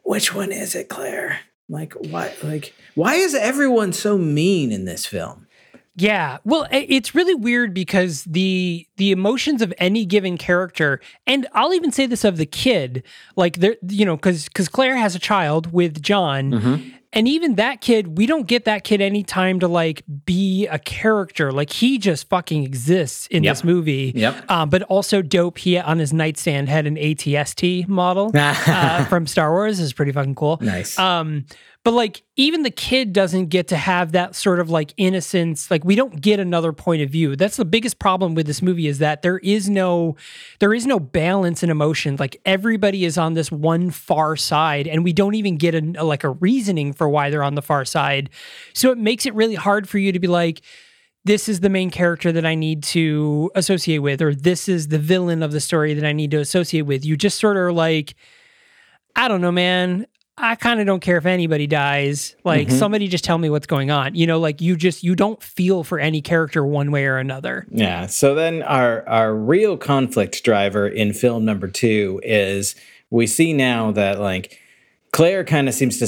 which one is it, Claire? Like, why? Like, why is everyone so mean in this film? Yeah, well, it's really weird because the emotions of any given character, and I'll even say this of the kid, like, you know, because Claire has a child with John, and even that kid, we don't get that kid any time to, like, be a character. Like, he just fucking exists in this movie. Yep. But also dope. He, on his nightstand, had an ATST model from Star Wars. It's pretty fucking cool. Nice. But, like, even the kid doesn't get to have that sort of, like, innocence. Like, we don't get another point of view. That's the biggest problem with this movie, is that there is no balance in emotion. Like, everybody is on this one far side, and we don't even get a reasoning for why they're on the far side. So it makes it really hard for you to be like, this is the main character that I need to associate with, or this is the villain of the story that I need to associate with. You just sort of, like, I don't know, man. I kind of don't care if anybody dies. Like, somebody just tell me what's going on. You know, like, you don't feel for any character one way or another. Yeah. So then our real conflict driver in film number 2 is, we see now that, like, Claire kind of seems to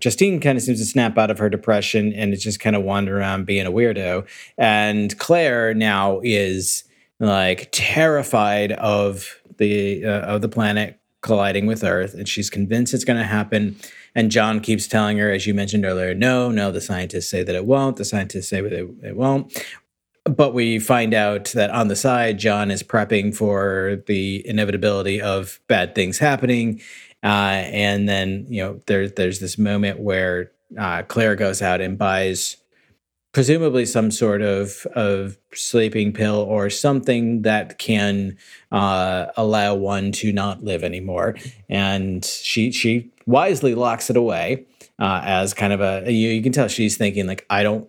Justine kind of seems to snap out of her depression and is just kind of wandering around being a weirdo. And Claire now is, like, terrified of the planet colliding with Earth, and she's convinced it's going to happen. And John keeps telling her, as you mentioned earlier, no, the scientists say that it won't. The scientists say that it won't. But we find out that on the side, John is prepping for the inevitability of bad things happening. And then, you know, there's this moment where Claire goes out and buys presumably some sort of sleeping pill or something that can allow one to not live anymore. And she wisely locks it away as kind of a, you can tell she's thinking, like, I don't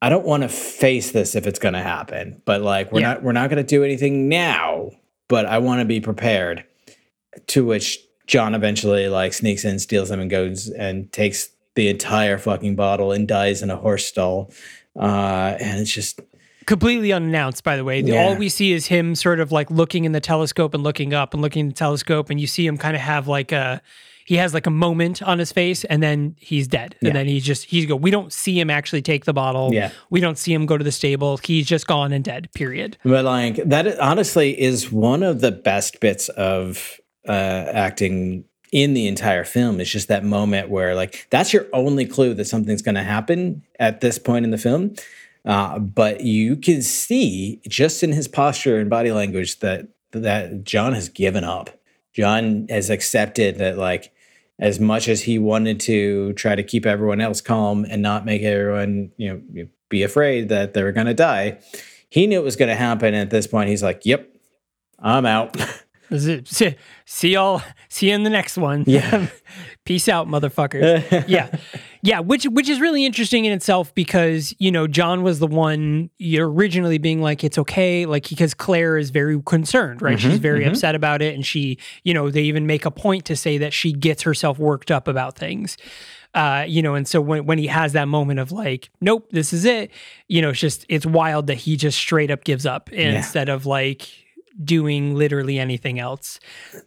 want to face this if it's going to happen, but, like, we're not going to do anything now, but I want to be prepared. To which John eventually, like, sneaks in, steals them, and goes and takes the entire fucking bottle and dies in a horse stall. And it's just completely unannounced, by the way. Yeah. All we see is him sort of like looking in the telescope and looking up and looking in the telescope, and you see him kind of have like a, he has like a moment on his face, and then he's dead. Yeah. And then he's we don't see him actually take the bottle. Yeah. We don't see him go to the stable. He's just gone and dead, period. But like that honestly is one of the best bits of acting in the entire film. It's just that moment where like, that's your only clue that something's going to happen at this point in the film. But you can see just in his posture and body language that John has given up. John has accepted that like, as much as he wanted to try to keep everyone else calm and not make everyone, be afraid that they were going to die, he knew it was going to happen. And at this point, he's like, "Yep, I'm out." See y'all. See you in the next one. Yeah. Peace out, motherfuckers. Yeah. Which is really interesting in itself because, John was the one originally being like, it's okay. Like, because Claire is very concerned, right? Mm-hmm, she's very upset about it. And she, they even make a point to say that she gets herself worked up about things. And so when he has that moment of like, nope, this is it, it's wild that he just straight up gives up instead of like doing literally anything else,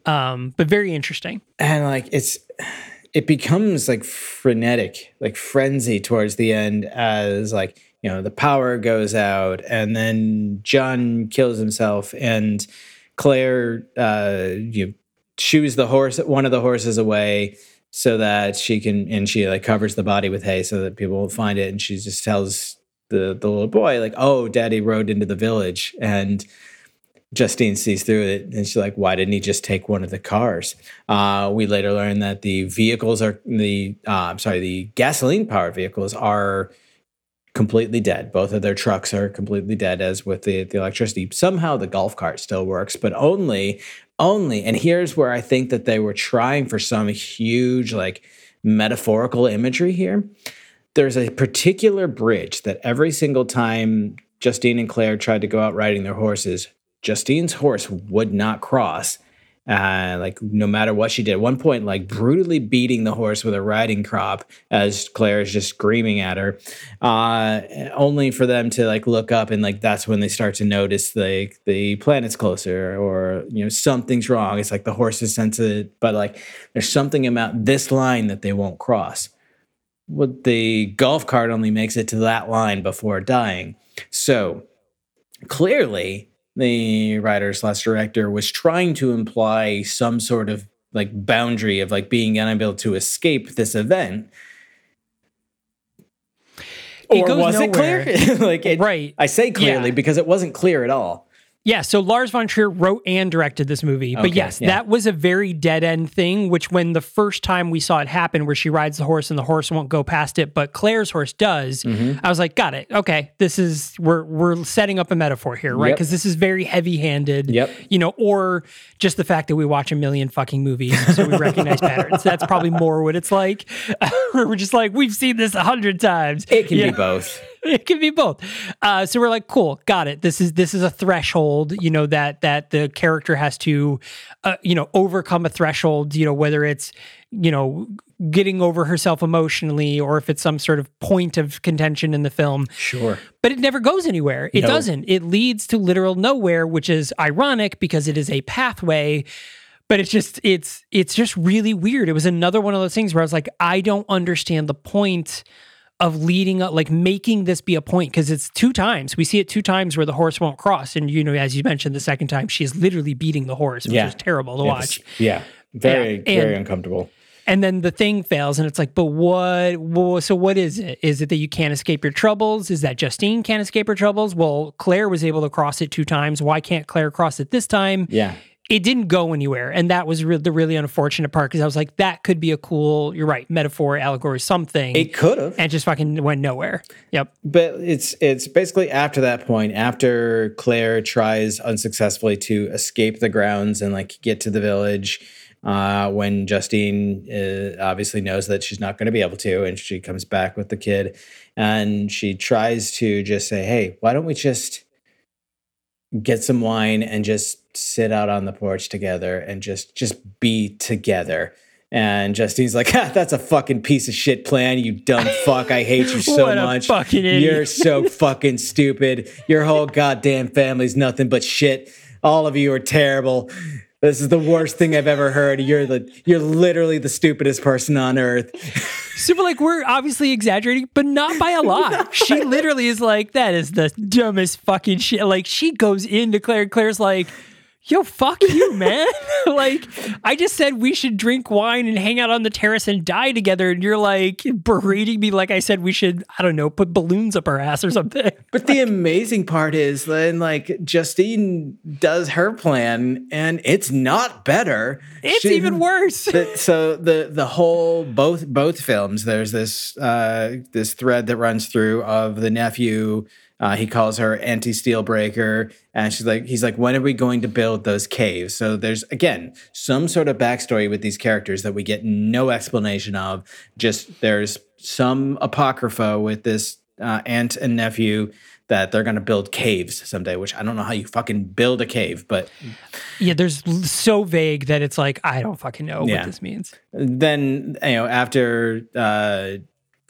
but very interesting. And like it becomes like frenetic, like frenzy towards the end as like, the power goes out and then John kills himself and Claire shoos one of the horses away so that she like covers the body with hay so that people won't find it, and she just tells the little boy like, "Oh, Daddy rode into the village," and Justine sees through it, and she's like, "Why didn't he just take one of the cars?" We later learn that the gasoline-powered vehicles are completely dead. Both of their trucks are completely dead, as with the electricity. Somehow the golf cart still works, but only. And here's where I think that they were trying for some huge like metaphorical imagery here. There's a particular bridge that every single time Justine and Claire tried to go out riding their horses, Justine's horse would not cross, like no matter what she did. At one point, like brutally beating the horse with a riding crop as Claire is just screaming at her, only for them to like look up, and like that's when they start to notice like the planet's closer or something's wrong. It's like the horse is sensitive, but like there's something about this line that they won't cross. Well, the golf cart only makes it to that line before dying. So clearly, the writer/director was trying to imply some sort of like boundary of like being unable to escape this event. Or was it clear? Right. I say clearly because it wasn't clear at all. Yeah, so Lars von Trier wrote and directed this movie. But that was a very dead-end thing, which when the first time we saw it happen where she rides the horse and the horse won't go past it, but Claire's horse does, I was like, got it. Okay, this is, we're setting up a metaphor here, right? Because this is very heavy-handed, or just the fact that we watch a million fucking movies, so we recognize patterns. That's probably more what it's like. We're just like, we've seen this 100 times. It can be both. It can be both. So we're like, cool, got it. This is a threshold, that the character has to, overcome a threshold, whether it's, getting over herself emotionally or if it's some sort of point of contention in the film. Sure. But it never goes anywhere. It doesn't. It leads to literal nowhere, which is ironic because it is a pathway. But it's just really weird. It was another one of those things where I was like, I don't understand the point of leading up, like making this be a point, because it's 2 times. We see it 2 times where the horse won't cross. And, as you mentioned, the second time, she is literally beating the horse, which is terrible to watch. Yeah. Very uncomfortable. And then the thing fails, and it's like, but what? So what is it? Is it that you can't escape your troubles? Is that Justine can't escape her troubles? Well, Claire was able to cross it 2 times. Why can't Claire cross it this time? Yeah. It didn't go anywhere, and that was the really unfortunate part, because I was like, that could be a cool, you're right, metaphor, allegory, something. It could have. And just fucking went nowhere. Yep. But it's basically after that point, after Claire tries unsuccessfully to escape the grounds and, like, get to the village, when Justine obviously knows that she's not going to be able to, and she comes back with the kid, and she tries to just say, hey, why don't we just get some wine and just sit out on the porch together and just be together. And Justine's like, ha, that's a fucking piece of shit plan, you dumb fuck. I hate you so much. Fucking idiot. You're so fucking stupid. Your whole goddamn family's nothing but shit. All of you are terrible. This is the worst thing I've ever heard. You're literally the stupidest person on earth. Super, like, we're obviously exaggerating, but not by a lot. She literally is like, that is the dumbest fucking shit. Like, she goes into Claire, and Claire's like, yo, fuck you, man. Like, I just said we should drink wine and hang out on the terrace and die together. And you're like berating me like I said we should, I don't know, put balloons up our ass or something. But like, the amazing part is then, like, Justine does her plan and it's not better. It's even worse. So the whole, both films, there's this this thread that runs through of the nephew. He calls her anti-Steelbreaker, and he's like, when are we going to build those caves? So there's, again, some sort of backstory with these characters that we get no explanation of. Just there's some apocrypha with this aunt and nephew that they're going to build caves someday, which I don't know how you fucking build a cave, but... Yeah, there's so vague that it's like, I don't fucking know what this means. Then, you know, after...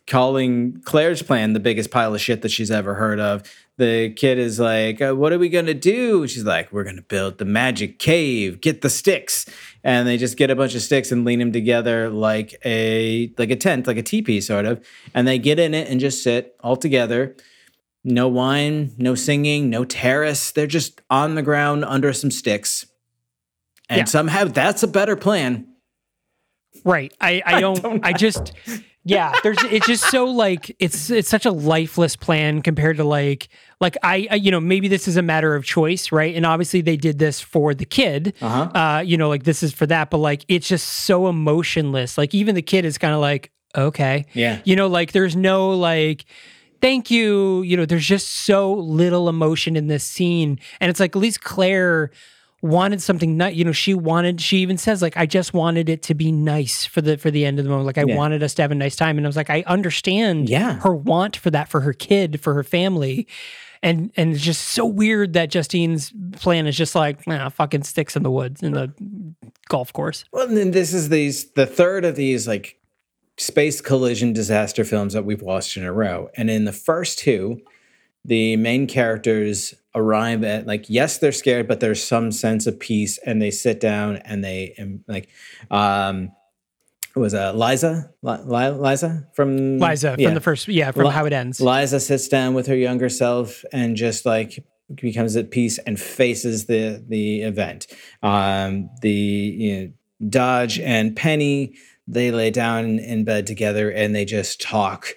calling Claire's plan the biggest pile of shit that she's ever heard of. The kid is like, what are we going to do? She's like, we're going to build the magic cave. Get the sticks. And they just get a bunch of sticks and lean them together like a tent, like a teepee sort of. And they get in it and just sit all together. No wine, no singing, no terrace. They're just on the ground under some sticks. And somehow that's a better plan. Right. I don't know. Yeah, it's just so, like, it's such a lifeless plan compared to, like I you know, maybe this is a matter of choice, right? And obviously they did this for the kid, you know, like, this is for that, but, like, it's just so emotionless. Like, even the kid is kind of like, okay. Yeah. You know, like, there's no, like... Thank you. You know, there's just so little emotion in this scene. And it's like, at least Claire wanted something nice, you know, she even says, like, I just wanted it to be nice for the end of the moment. Like, I wanted us to have a nice time. And I was like, I understand her want for that, for her kid, for her family. And it's just so weird that Justine's plan is just like, nah, fucking sticks in the woods, in the golf course. Well, and then this is the third of these, like, space collision disaster films that we've watched in a row. And in the first two, the main characters arrive at, like, yes, they're scared, but there's some sense of peace, and they sit down and they, like, it was Liza from How It Ends. Liza sits down with her younger self and just, like, becomes at peace and faces the event. Dodge and Penny, they lay down in bed together and they just talk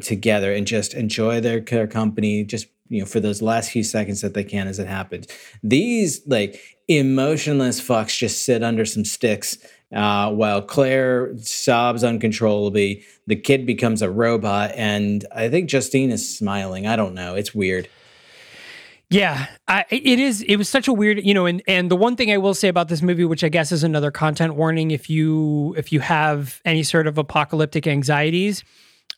together and just enjoy their company, just, you know, for those last few seconds that they can as it happens. These, like, emotionless fucks just sit under some sticks while Claire sobs uncontrollably. The kid becomes a robot, and I think Justine is smiling. I don't know. It's weird. Yeah, it was such a weird, you know, and the one thing I will say about this movie, which I guess is another content warning, if you have any sort of apocalyptic anxieties,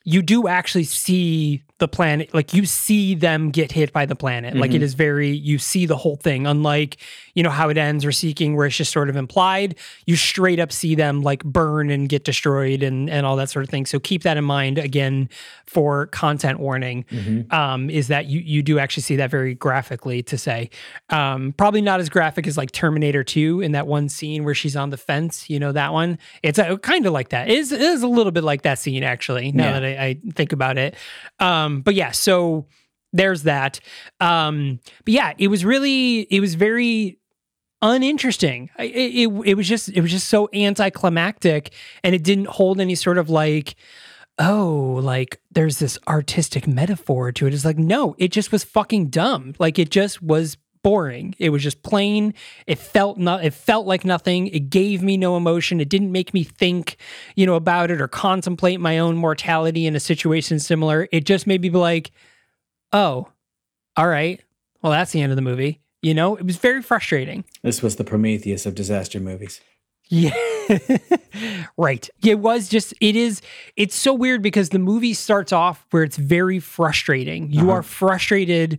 you do actually see the planet, like, you see them get hit by the planet. Mm-hmm. Like, it is very, you see the whole thing, unlike, you know, How It Ends or Seeking, where it's just sort of implied. You straight up see them, like, burn and get destroyed and all that sort of thing. So keep that in mind, again, for content warning, is that you do actually see that very graphically, to say. Probably not as graphic as, like, Terminator 2 in that one scene where she's on the fence, you know, that one. It's kind of like that. It is a little bit like that scene, actually, now that I think about it. But yeah, so there's that. But yeah, it was very uninteresting. It was just so anticlimactic, and it didn't hold any sort of, like, oh, like, there's this artistic metaphor to it. It's like, no, it just was fucking dumb. Like, it just was boring. It was just plain. It felt like nothing. It gave me no emotion. It didn't make me think, you know, about it or contemplate my own mortality in a situation similar. It just made me be like, oh, all right, well, that's the end of the movie. You know, it was very frustrating. This was the Prometheus of disaster movies. Yeah. Right. It was just, it is, it's so weird because the movie starts off where it's very frustrating. You are frustrated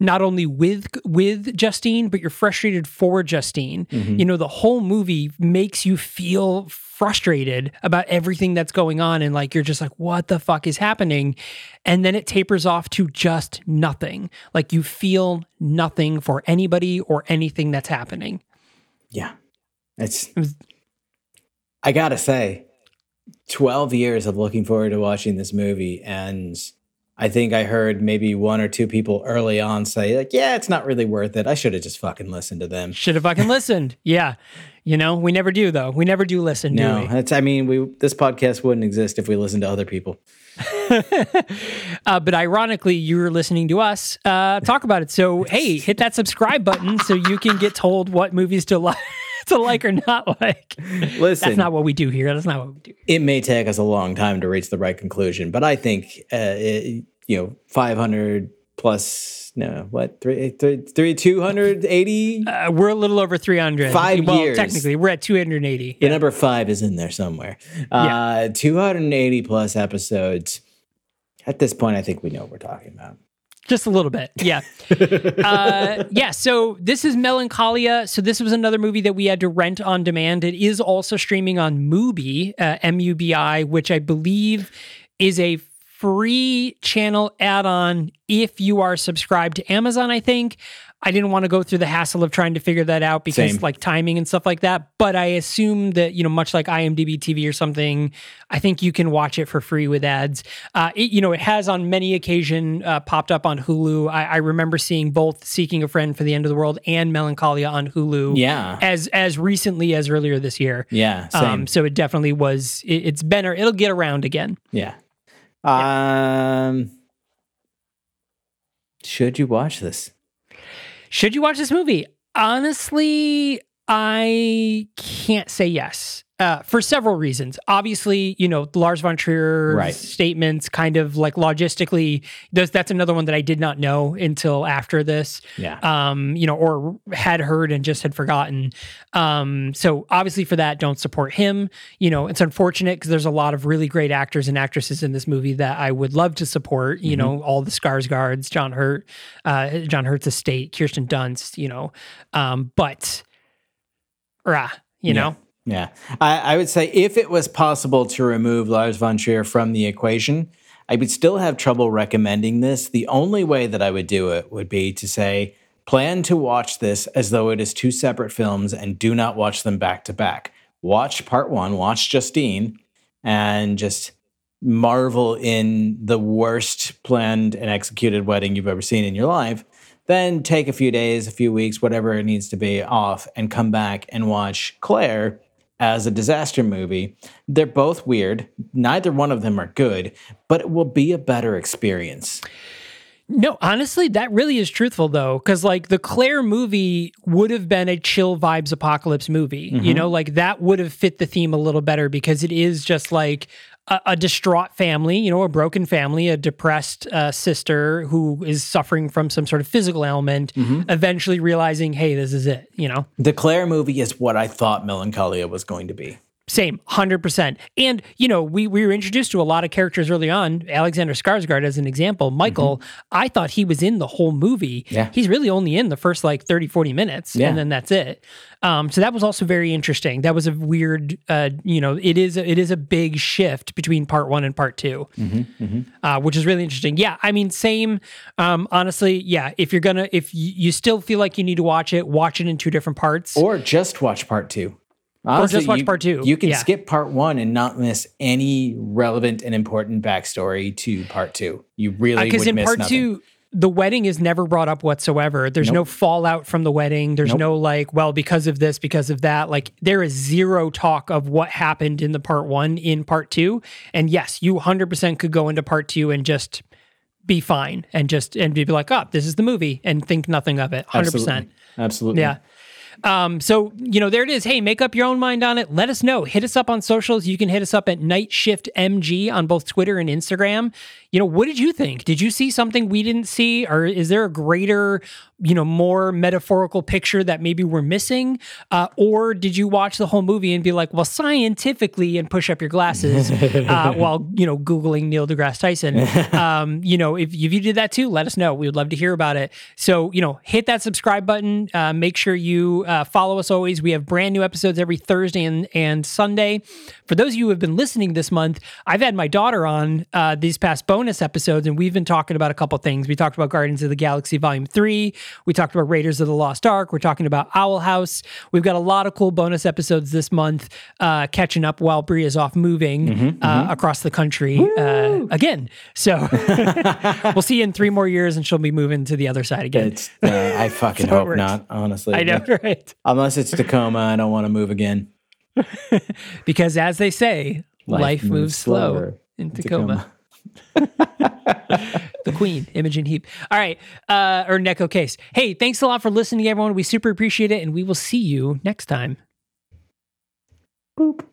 not only with Justine, but you're frustrated for Justine. Mm-hmm. You know, the whole movie makes you feel frustrated about everything that's going on. And like, you're just like, what the fuck is happening? And then it tapers off to just nothing. Like you feel nothing for anybody or anything that's happening. Yeah. I gotta say, 12 years of looking forward to watching this movie, and I think I heard maybe one or two people early on say, like, yeah, it's not really worth it. I should have just fucking listened to them. Should have fucking listened. Yeah. You know, we never do, though. We never do listen, do we? No, I mean, this podcast wouldn't exist if we listened to other people. But ironically, you're listening to us talk about it. So, hey, hit that subscribe button so you can get told what movies to like. To like or not like. Listen, that's not what we do here. That's not what we do. It may take us a long time to reach the right conclusion, but I think, 500 plus, 280? We're a little over 300. 5 years. Well, technically, we're at 280. The number 5 is in there somewhere. 280 plus episodes. At this point, I think we know what we're talking about. Just a little bit, yeah. So this is Melancholia. So this was another movie that we had to rent on demand. It is also streaming on Mubi, M-U-B-I, which I believe is a free channel add-on if you are subscribed to Amazon, I think. I didn't want to go through the hassle of trying to figure that out because like timing and stuff like that. But I assume that, much like IMDb TV or something, I think you can watch it for free with ads. It has on many occasions popped up on Hulu. I remember seeing both Seeking a Friend for the End of the World and Melancholia on Hulu as recently as earlier this year. Yeah, same. So it definitely was, it's been, or it'll get around again. Yeah. Should you watch this? Should you watch this movie? Honestly, I can't say yes. For several reasons. Obviously, Lars von Trier's statements kind of like logistically, that's another one that I did not know until after this, or had heard and just had forgotten. So obviously for that, don't support him. It's unfortunate because there's a lot of really great actors and actresses in this movie that I would love to support, all the Skarsgårds, John Hurt's estate, Kirsten Dunst, but. Yeah, I would say if it was possible to remove Lars von Trier from the equation, I would still have trouble recommending this. The only way that I would do it would be to say, plan to watch this as though it is two separate films and do not watch them back to back. Watch part one, watch Justine, and just marvel in the worst planned and executed wedding you've ever seen in your life. Then take a few days, a few weeks, whatever it needs to be off, and come back and watch Claire as a disaster movie. They're both weird. Neither one of them are good, but it will be a better experience. No, honestly, that really is truthful, though, because, like, the Claire movie would have been a chill vibes apocalypse movie. Mm-hmm. That would have fit the theme a little better because it is just, like, a distraught family, a broken family, a depressed sister who is suffering from some sort of physical ailment, eventually realizing, hey, this is it, The Claire movie is what I thought Melancholia was going to be. Same, 100%. And, we were introduced to a lot of characters early on. Alexander Skarsgård, as an example, Michael, I thought he was in the whole movie. Yeah. He's really only in the first, 30, 40 minutes, and then that's it. So that was also very interesting. That was a weird, it is a big shift between part one and part two, which is really interesting. Yeah, I mean, same. Honestly, yeah, if you still feel like you need to watch it in two different parts. Or just watch part two. Honestly, or just watch part two. You can skip part one and not miss any relevant and important backstory to part two. You really would miss nothing. Because in part two, the wedding is never brought up whatsoever. There's no fallout from the wedding. There's no because of this, because of that. There is zero talk of what happened in the part one in part two. And yes, you 100% could go into part two and just be fine and be like, oh, this is the movie and think nothing of it. 100%. Absolutely. Yeah. So, there it is. Hey, make up your own mind on it. Let us know. Hit us up on socials. You can hit us up at Night Shift MG on both Twitter and Instagram. What did you think? Did you see something we didn't see? Or is there a greater you know, more metaphorical picture that maybe we're missing? Or did you watch the whole movie and be like, well, scientifically, and push up your glasses while, you know, Googling Neil deGrasse Tyson? You know, if you did that too, let us know. We would love to hear about it. So, you know, hit that subscribe button. Make sure you follow us always. We have brand new episodes every Thursday and Sunday. For those of you who have been listening this month, I've had my daughter on these past bonus episodes, and we've been talking about a couple things. We talked about Guardians of the Galaxy Volume 3. We talked about Raiders of the Lost Ark. We're talking about Owl House. We've got a lot of cool bonus episodes this month, catching up while Bri is off moving across the country again. So we'll see you in 3 more years, and she'll be moving to the other side again. I fucking hope not, honestly. I know, right? Unless it's Tacoma, I don't want to move again. Because as they say, life moves slower in Tacoma. The Queen, Imogen Heap. All right, or Neko Case. Hey, thanks a lot for listening, everyone. We super appreciate it, and we will see you next time. Boop.